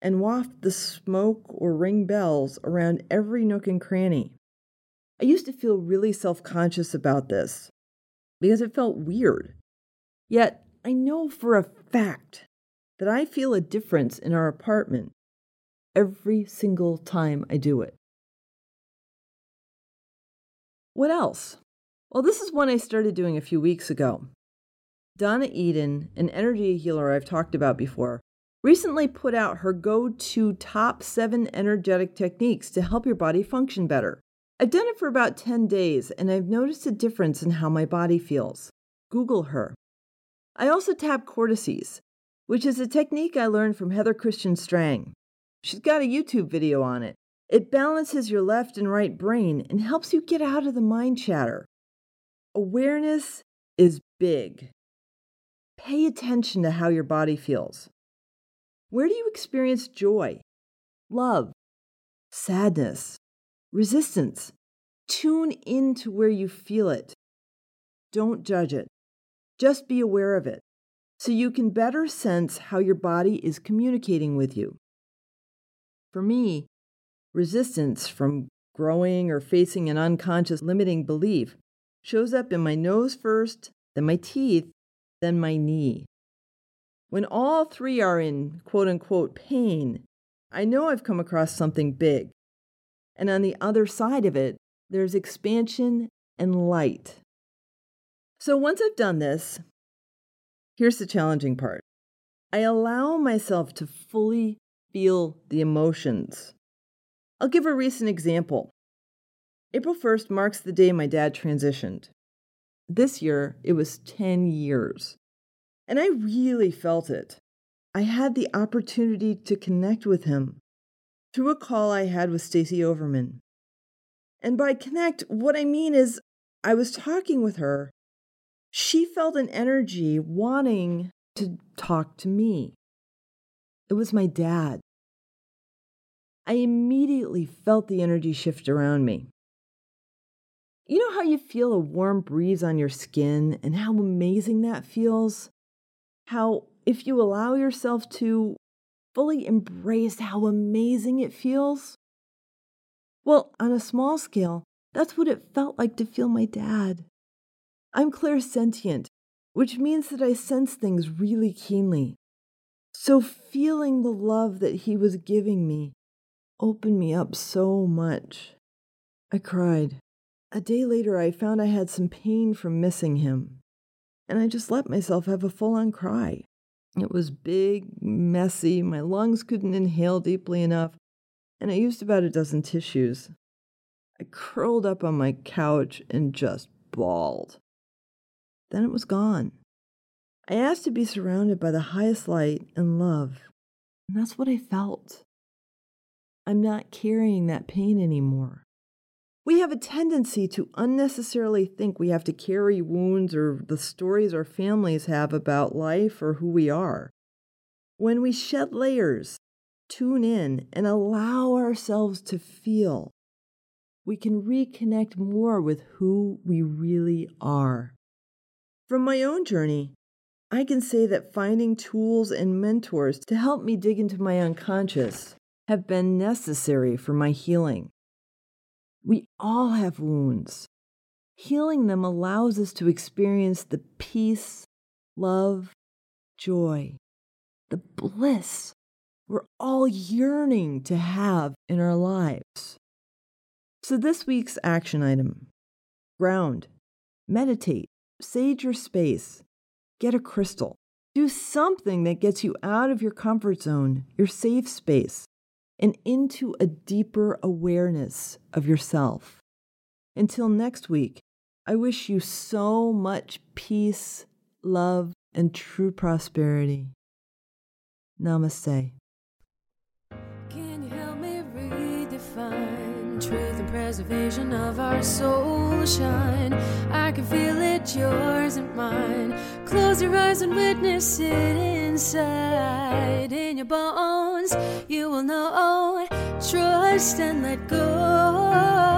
and waft the smoke or ring bells around every nook and cranny. I used to feel really self-conscious about this because it felt weird. Yet, I know for a fact that I feel a difference in our apartment every single time I do it. What else? Well, this is one I started doing a few weeks ago. Donna Eden, an energy healer I've talked about before, recently put out her go-to top 7 energetic techniques to help your body function better. I've done it for about 10 days, and I've noticed a difference in how my body feels. Google her. I also tap cortices, which is a technique I learned from Heather Christian Strang. She's got a YouTube video on it. It balances your left and right brain and helps you get out of the mind chatter. Awareness is big. Pay attention to how your body feels. Where do you experience joy, love, sadness, resistance? Tune into where you feel it. Don't judge it. Just be aware of it, so you can better sense how your body is communicating with you. For me, resistance from growing or facing an unconscious limiting belief shows up in my nose first, then my teeth, then my knee. When all three are in quote-unquote pain, I know I've come across something big. And on the other side of it, there's expansion and light. So once I've done this, here's the challenging part. I allow myself to fully feel the emotions. I'll give a recent example. April 1st marks the day my dad transitioned. This year, it was 10 years. And I really felt it. I had the opportunity to connect with him through a call I had with Stacey Overman. And by connect, what I mean is I was talking with her. She felt an energy wanting to talk to me. It was my dad. I immediately felt the energy shift around me. You know how you feel a warm breeze on your skin and how amazing that feels? How if you allow yourself to fully embrace how amazing it feels? Well, on a small scale, that's what it felt like to feel my dad. I'm clairsentient, which means that I sense things really keenly. So feeling the love that he was giving me opened me up so much. I cried. A day later, I found I had some pain from missing him, and I just let myself have a full-on cry. It was big, messy, my lungs couldn't inhale deeply enough, and I used about a dozen tissues. I curled up on my couch and just bawled. Then it was gone. I asked to be surrounded by the highest light and love, and that's what I felt. I'm not carrying that pain anymore. We have a tendency to unnecessarily think we have to carry wounds or the stories our families have about life or who we are. When we shed layers, tune in, and allow ourselves to feel, we can reconnect more with who we really are. From my own journey, I can say that finding tools and mentors to help me dig into my unconscious have been necessary for my healing. We all have wounds. Healing them allows us to experience the peace, love, joy, the bliss we're all yearning to have in our lives. So this week's action item: ground, meditate, sage your space, get a crystal. Do something that gets you out of your comfort zone, your safe space, and into a deeper awareness of yourself. Until next week, I wish you so much peace, love, and true prosperity. Namaste. Can you help me redefine truth and preservation of our soul shine? I can feel it, yours and mine. Close your eyes and witness it inside. In your bones, you will know. Trust and let go.